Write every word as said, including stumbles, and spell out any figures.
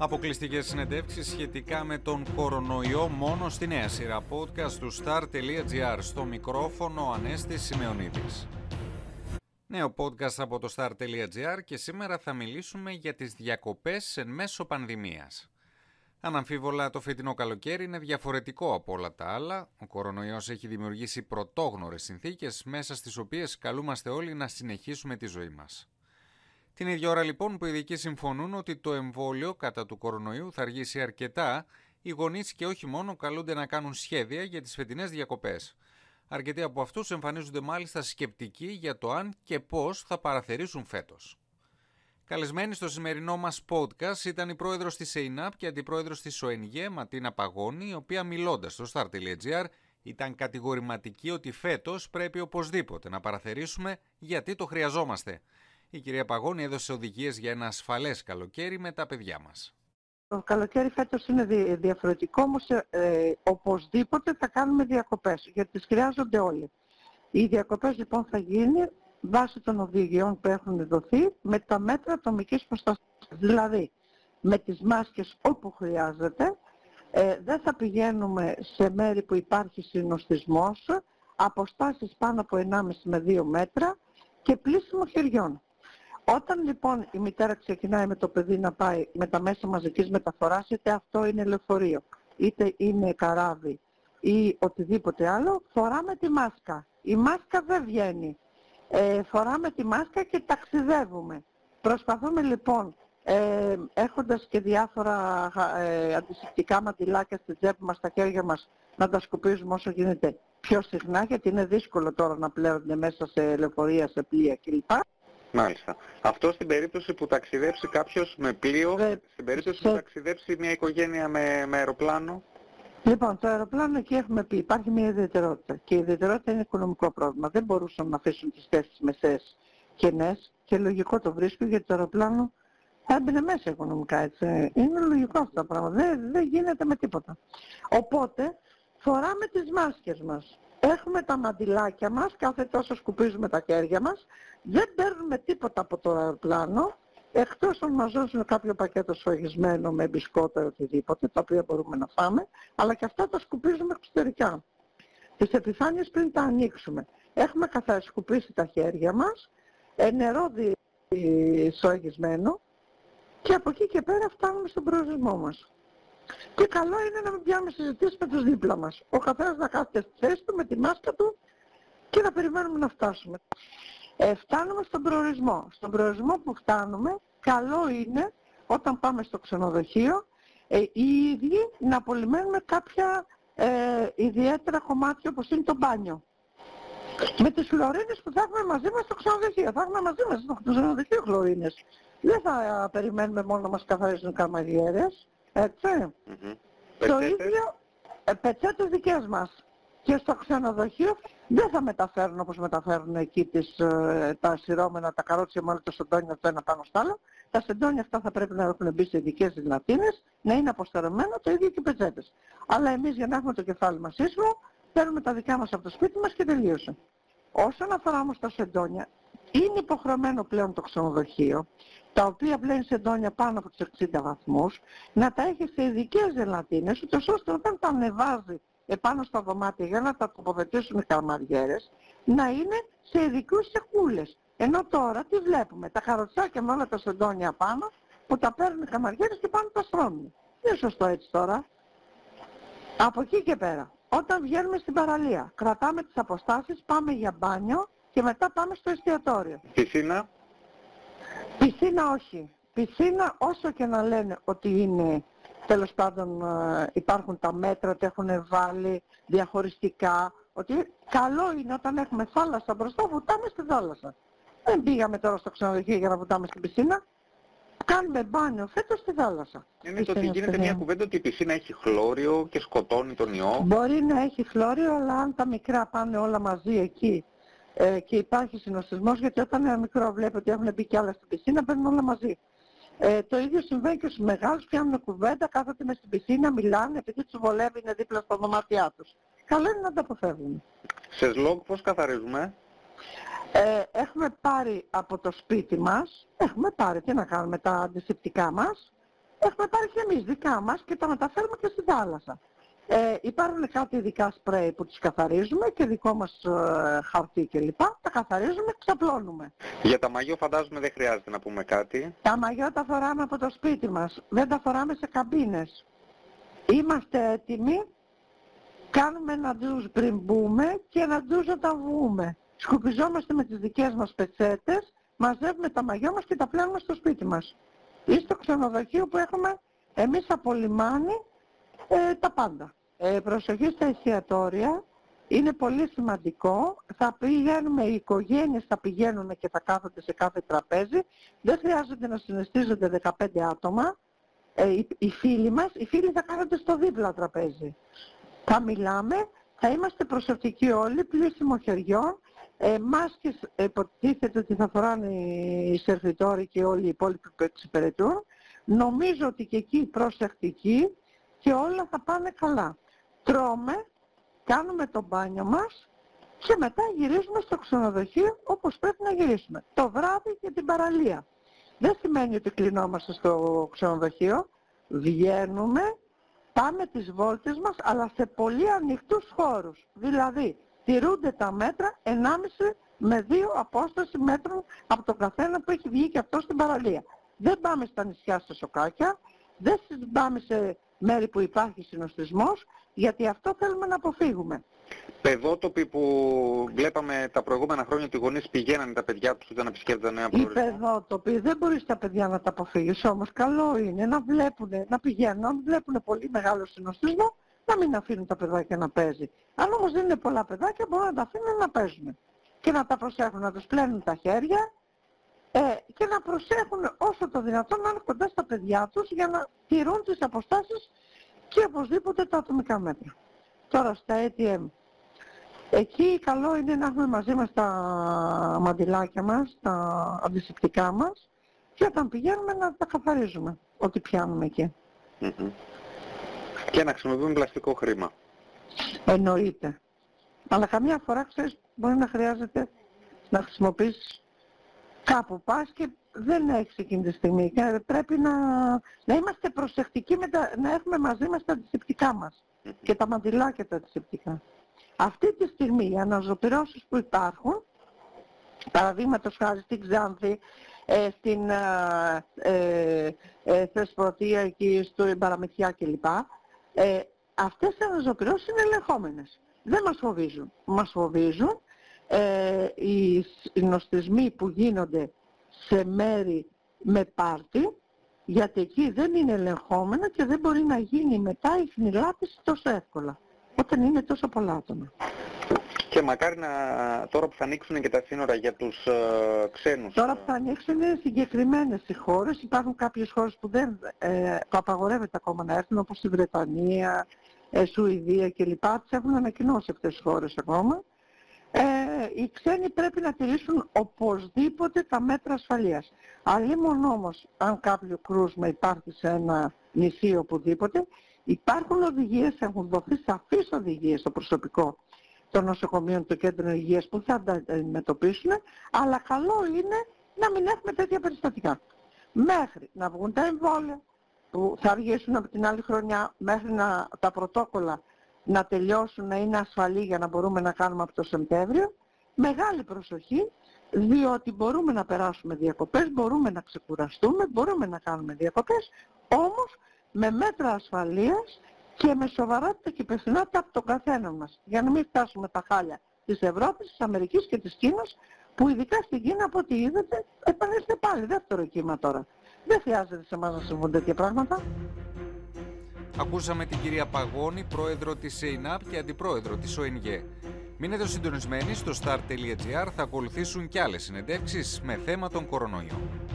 Αποκλειστικές συνεντεύξεις σχετικά με τον κορονοϊό μόνο στη νέα σειρά podcast του star τελεία gr. Στο μικρόφωνο Ανέστης Σιμεωνίδης. Νέο podcast από το star τελεία gr και σήμερα θα μιλήσουμε για τις διακοπές εν μέσω πανδημίας. Αναμφίβολα το φετινό καλοκαίρι είναι διαφορετικό από όλα τα άλλα. Ο κορονοϊός έχει δημιουργήσει πρωτόγνωρες συνθήκες μέσα στις οποίες καλούμαστε όλοι να συνεχίσουμε τη ζωή μας. Την ίδια ώρα λοιπόν που οι ειδικοί συμφωνούν ότι το εμβόλιο κατά του κορονοϊού θα αργήσει αρκετά, οι γονείς και όχι μόνο καλούνται να κάνουν σχέδια για τις φετινές διακοπές. Αρκετοί από αυτούς εμφανίζονται μάλιστα σκεπτικοί για το αν και πώς θα παραθερήσουν φέτος. Καλεσμένη στο σημερινό μας podcast ήταν η πρόεδρος της ΕΙΝΑΠ και αντιπρόεδρος της ΟΕΝΓΕ, Ματίνα Παγώνη, η οποία μιλώντας στο star τελεία gr ήταν κατηγορηματική ότι φέτος πρέπει οπωσδήποτε να παραθερήσουμε γιατί το χρειαζόμαστε. Η κυρία Παγώνη έδωσε οδηγίες για ένα ασφαλές καλοκαίρι με τα παιδιά μας. Το καλοκαίρι φέτος είναι διαφορετικό, όμως ε, οπωσδήποτε θα κάνουμε διακοπές, γιατί τις χρειάζονται όλοι. Οι διακοπές λοιπόν θα γίνει βάσει των οδηγιών που έχουν δοθεί με τα μέτρα ατομικής προστασίας. Δηλαδή, με τις μάσκες όπου χρειάζεται, ε, δεν θα πηγαίνουμε σε μέρη που υπάρχει συνοστισμός, αποστάσεις πάνω από ενάμιση με δύο μέτρα και πλύσιμο χεριών. Όταν λοιπόν η μητέρα ξεκινάει με το παιδί να πάει με τα μέσα μαζικής μεταφοράς, είτε αυτό είναι λεωφορείο, είτε είναι καράβι ή οτιδήποτε άλλο, φοράμε τη μάσκα. Η μάσκα δεν βγαίνει. Ε, φοράμε τη μάσκα και ταξιδεύουμε. Προσπαθούμε λοιπόν, ε, έχοντας και διάφορα ε, αντισηπτικά μαντιλάκια στην τσέπη μας, στα χέρια μας, να τα σκουπίζουμε όσο γίνεται πιο συχνά, γιατί είναι δύσκολο τώρα να πλέονται μέσα σε λεωφορεία, σε πλοία κλπ. Μάλιστα. Αυτό στην περίπτωση που ταξιδέψει κάποιος με πλοίο, Βε... στην περίπτωση σε... που ταξιδέψει μια οικογένεια με, με αεροπλάνο. Λοιπόν, το αεροπλάνο εκεί έχουμε πει, υπάρχει μια ιδιαιτερότητα. Και η ιδιαιτερότητα είναι οικονομικό πρόβλημα. Δεν μπορούσαν να αφήσουν τις θέσεις μεσαίες κενές και λογικό το βρίσκω, γιατί το αεροπλάνο θα έμπαινε μέσα οικονομικά, έτσι. Είναι λογικό αυτό το πράγμα. Δεν, δεν γίνεται με τίποτα. Οπότε φοράμε τις μάσκες μας. Έχουμε τα μαντιλάκια μας, κάθε τόσο σκουπίζουμε τα χέρια μας, δεν παίρνουμε τίποτα από το αεροπλάνο, εκτός αν μας δώσουν κάποιο πακέτο σφαγισμένο με μπισκότα ή οτιδήποτε, τα οποία μπορούμε να φάμε, αλλά και αυτά τα σκουπίζουμε εξωτερικά. Τις επιφάνειες πριν τα ανοίξουμε. Έχουμε καθαρισκουπίσει τα χέρια μας, νερό σφαγισμένο και από εκεί και πέρα φτάνουμε στον προορισμό μας. Και καλό είναι να μην πιάνουμε συζητήσεις με τους δίπλα μας. Ο καθένας να κάθεται στη θέση του με τη μάσκα του και να περιμένουμε να φτάσουμε. Ε, φτάνουμε στον προορισμό. Στον προορισμό που φτάνουμε, καλό είναι όταν πάμε στο ξενοδοχείο ε, οι ίδιοι να απολυμμένουμε κάποια ε, ιδιαίτερα κομμάτια, όπως είναι το μπάνιο. Με τις χλωρίνες που θα έχουμε μαζί μας στο ξενοδοχείο. Θα έχουμε μαζί μας στο ξενοδοχείο χλωρίνες. Δεν θα περιμένουμε μόνο να μας καθαρίζουν καμαριέρες. Έτσι, mm-hmm. το πετσέτες. ίδιο ε, πετσέτες δικές μας και στο ξενοδοχείο δεν θα μεταφέρουν όπως μεταφέρουν εκεί τις, ε, τα σειρώμενα, τα καρότσια με όλα τα σεντόνια το ένα πάνω στο άλλο. Τα σεντόνια αυτά θα πρέπει να έχουν μπει σε ειδικές δυνατίνες, να είναι αποστερωμένα, το ίδιο και οι πετσέτες. Αλλά εμείς για να έχουμε το κεφάλι μας ίσχυρο, παίρνουμε τα δικά μας από το σπίτι μας και τελείωσε. Όσον αφορά όμως τα σεντόνια, είναι υποχρεωμένο πλέον το ξενοδοχείο, τα οποία πλέον σεντόνια πάνω από τους εξήντα βαθμούς, να τα έχει σε ειδικές ζελατίνες, ούτως ώστε όταν τα ανεβάζει επάνω στα δωμάτια για να τα τοποθετήσουν οι καμαριέρες, να είναι σε ειδικούς σεκούλες. Ενώ τώρα τι βλέπουμε, τα καροτσάκια με όλα τα σεντόνια πάνω, που τα παίρνουν οι καμαριέρες και πάνω τα στρώνουν. Δεν είναι σωστό έτσι τώρα. Από εκεί και πέρα, όταν βγαίνουμε στην παραλία, κρατάμε τις αποστάσεις, πάμε για μπάνιο, και μετά πάμε στο εστιατόριο. Πισίνα. Πισίνα όχι. Πισίνα όσο και να λένε ότι είναι, τέλος πάντων υπάρχουν τα μέτρα, ότι έχουν βάλει διαχωριστικά, ότι καλό είναι όταν έχουμε θάλασσα μπροστά, βουτάμε στη θάλασσα. Δεν πήγαμε τώρα στο ξενοδοχείο για να βουτάμε στην πισίνα. Κάνουμε μπάνιο φέτος στη θάλασσα. Είναι το ότι γίνεται μια κουβέντα ότι η πισίνα έχει χλώριο και σκοτώνει τον ιό. Μπορεί να έχει χλώριο, αλλά αν τα μικρά πάνε όλα μαζί εκεί, και υπάρχει συνοστισμός, γιατί όταν ένα μικρό βλέπει ότι έχουν μπει κι άλλα στην πισίνα, μπαίνουν όλα μαζί. Ε, το ίδιο συμβαίνει και στους μεγάλους, πιάνουν κουβέντα, κάθονται μες στην πισίνα, μιλάνε, επειδή τους βολεύει, είναι δίπλα στα δωμάτια τους. Καλό είναι να τα αποφεύγουν. Σε σλόγ πώς καθαρίζουμε? Ε, έχουμε πάρει από το σπίτι μας, έχουμε πάρει, τι να κάνουμε, τα αντισηπτικά μας, Έχουμε πάρει και εμείς δικά μας και τα μεταφέρουμε και στη θάλασσα. Ε, υπάρχουν κάτι ειδικά σπρέι που τις καθαρίζουμε και δικό μας ε, χαρτί κλπ. Τα καθαρίζουμε και ξαπλώνουμε. Για τα μαγιό φαντάζομαι δεν χρειάζεται να πούμε κάτι. Τα μαγιό τα φοράμε από το σπίτι μας. Δεν τα φοράμε σε καμπίνες. Είμαστε έτοιμοι. Κάνουμε ένα ντουζ πριν μπούμε και ένα ντουζ όταν βγούμε. Σκουπιζόμαστε με τις δικές μας πετσέτες, μαζεύουμε τα μαγιό μας και τα πλένουμε στο σπίτι μας. Ή στο ξενοδοχείο που έχουμε εμείς από λιμάνι, ε, τα πάντα. Ε, προσοχή στα εστιατόρια, είναι πολύ σημαντικό. Θα πηγαίνουμε, οι οικογένειες θα πηγαίνουν και θα κάθονται σε κάθε τραπέζι. Δεν χρειάζεται να συναισθίζονται δεκαπέντε άτομα. Ε, οι, οι φίλοι μας, οι φίλοι θα κάθονται στο δίπλα τραπέζι. Θα μιλάμε, θα είμαστε προσεκτικοί όλοι, πλύσιμο χεριών, ε, μάσκες υποτίθεται ότι θα φοράνε οι σερβιτόροι και όλοι οι υπόλοιποι που εξυπηρετούν. Νομίζω ότι και εκεί προσεκτικοί και όλα θα πάνε καλά. Τρώμε, κάνουμε το μπάνιο μας και μετά γυρίζουμε στο ξενοδοχείο όπως πρέπει να γυρίσουμε. Το βράδυ και την παραλία. Δεν σημαίνει ότι κλεινόμαστε στο ξενοδοχείο, βγαίνουμε. Πάμε τις βόλτες μας, αλλά σε πολύ ανοιχτούς χώρους. Δηλαδή, τηρούνται τα μέτρα ενάμιση με δύο απόσταση μέτρων από τον καθένα που έχει βγει και αυτό στην παραλία. Δεν πάμε στα νησιά, στα σοκάκια, δεν πάμε σε μέρη που υπάρχει συνοστισμός, γιατί αυτό θέλουμε να αποφύγουμε. Παιδότοποι που βλέπαμε τα προηγούμενα χρόνια ότι οι γονείς πηγαίνανε τα παιδιά τους όταν επισκέπτονταν ένα προορισμό. Οι παιδότοποι δεν μπορείς τα παιδιά να τα αποφύγεις, όμως καλό είναι να βλέπουν, να πηγαίνουν, να βλέπουν πολύ μεγάλο συνοστισμό, να μην αφήνουν τα παιδάκια να παίζει. Αν όμως δεν είναι πολλά παιδάκια μπορούν να τα αφήνουν να παίζουν και να τα προσέχουν, να τους πλένουν τα χέρια ε, και να προσέχουν όσο το δυνατόν να είναι κοντά στα παιδιά τους για να τηρούν τις αποστάσεις και οπωσδήποτε τα ατομικά μέτρα. Τώρα στα έι τι εμ. Εκεί καλό είναι να έχουμε μαζί μας τα μαντιλάκια μας, τα αντισηπτικά μας και όταν πηγαίνουμε να τα καθαρίζουμε, ό,τι πιάνουμε εκεί. Mm-hmm. Και να χρησιμοποιούμε πλαστικό χρήμα. Εννοείται. Αλλά καμιά φορά, ξέρεις, μπορεί να χρειάζεται να χρησιμοποιήσεις κάπου πας και δεν έχεις εκείνη τη στιγμή. Και πρέπει να, να είμαστε προσεκτικοί, με τα, να έχουμε μαζί μας τα αντισηπτικά μας mm-hmm. και τα μαντιλάκια τα αντισηπτικά. Αυτή τη στιγμή οι αναζωπυρώσεις που υπάρχουν, παραδείγματος χάρη στην Ξάνθη, ε, στην ε, ε, ε, Θεσπρωτεία, εκεί στο Παραμυθιά κλπ. Ε, αυτές οι αναζωπυρώσεις είναι ελεγχόμενες. Δεν μας φοβίζουν. Μας φοβίζουν ε, οι συνοστισμοί που γίνονται σε μέρη με πάρτι, γιατί εκεί δεν είναι ελεγχόμενα και δεν μπορεί να γίνει μετά η χνηλάτιση τόσο εύκολα. Όταν είναι τόσο πολλά άτομα. Και μακάρι να τώρα που θα ανοίξουν και τα σύνορα για τους ε, ξένους. Τώρα που θα ανοίξουν είναι συγκεκριμένες οι χώρες. Υπάρχουν κάποιες χώρες που δεν ε, που απαγορεύεται ακόμα να έρθουν, όπως η Βρετανία, ε, Σουηδία κλπ. Τις έχουν ανακοινώσει αυτές τις χώρες ακόμα. Ε, οι ξένοι πρέπει να τηρήσουν οπωσδήποτε τα μέτρα ασφαλείας. Αλλήμον όμως, αν κάποιο κρούσμα υπάρχει σε ένα νησί οπουδήποτε, υπάρχουν οδηγίες, έχουν δοθεί σαφείς οδηγίες στο προσωπικό των νοσοκομείων, των κέντρων υγείας που θα τα αντιμετωπίσουν, αλλά καλό είναι να μην έχουμε τέτοια περιστατικά. Μέχρι να βγουν τα εμβόλια που θα αργήσουν από την άλλη χρονιά, μέχρι να, τα πρωτόκολλα να τελειώσουν, να είναι ασφαλή για να μπορούμε να κάνουμε από το Σεπτέμβριο, μεγάλη προσοχή, διότι μπορούμε να περάσουμε διακοπές, μπορούμε να ξεκουραστούμε, μπορούμε να κάνουμε διακοπές, όμως με μέτρα ασφαλείας και με σοβαρότητα και υπευθυνότητα από τον καθένα μας, για να μην φτάσουμε τα χάλια της Ευρώπης, της Αμερικής και της Κίνας, που ειδικά στην Κίνα από ό,τι είδατε επανέρχεται πάλι δεύτερο κύμα τώρα. Δεν χρειάζεται σε εμάς να συμβούν τέτοια πράγματα. Ακούσαμε την κυρία Παγώνη, πρόεδρο της ΕΙΝΑΠ και αντιπρόεδρο της ΟΕΝΓΕ. Μείνετε συντονισμένοι στο star τελεία gr, θα ακολουθήσουν και άλλες συνεντεύξεις με θέμα τον κορονοϊό.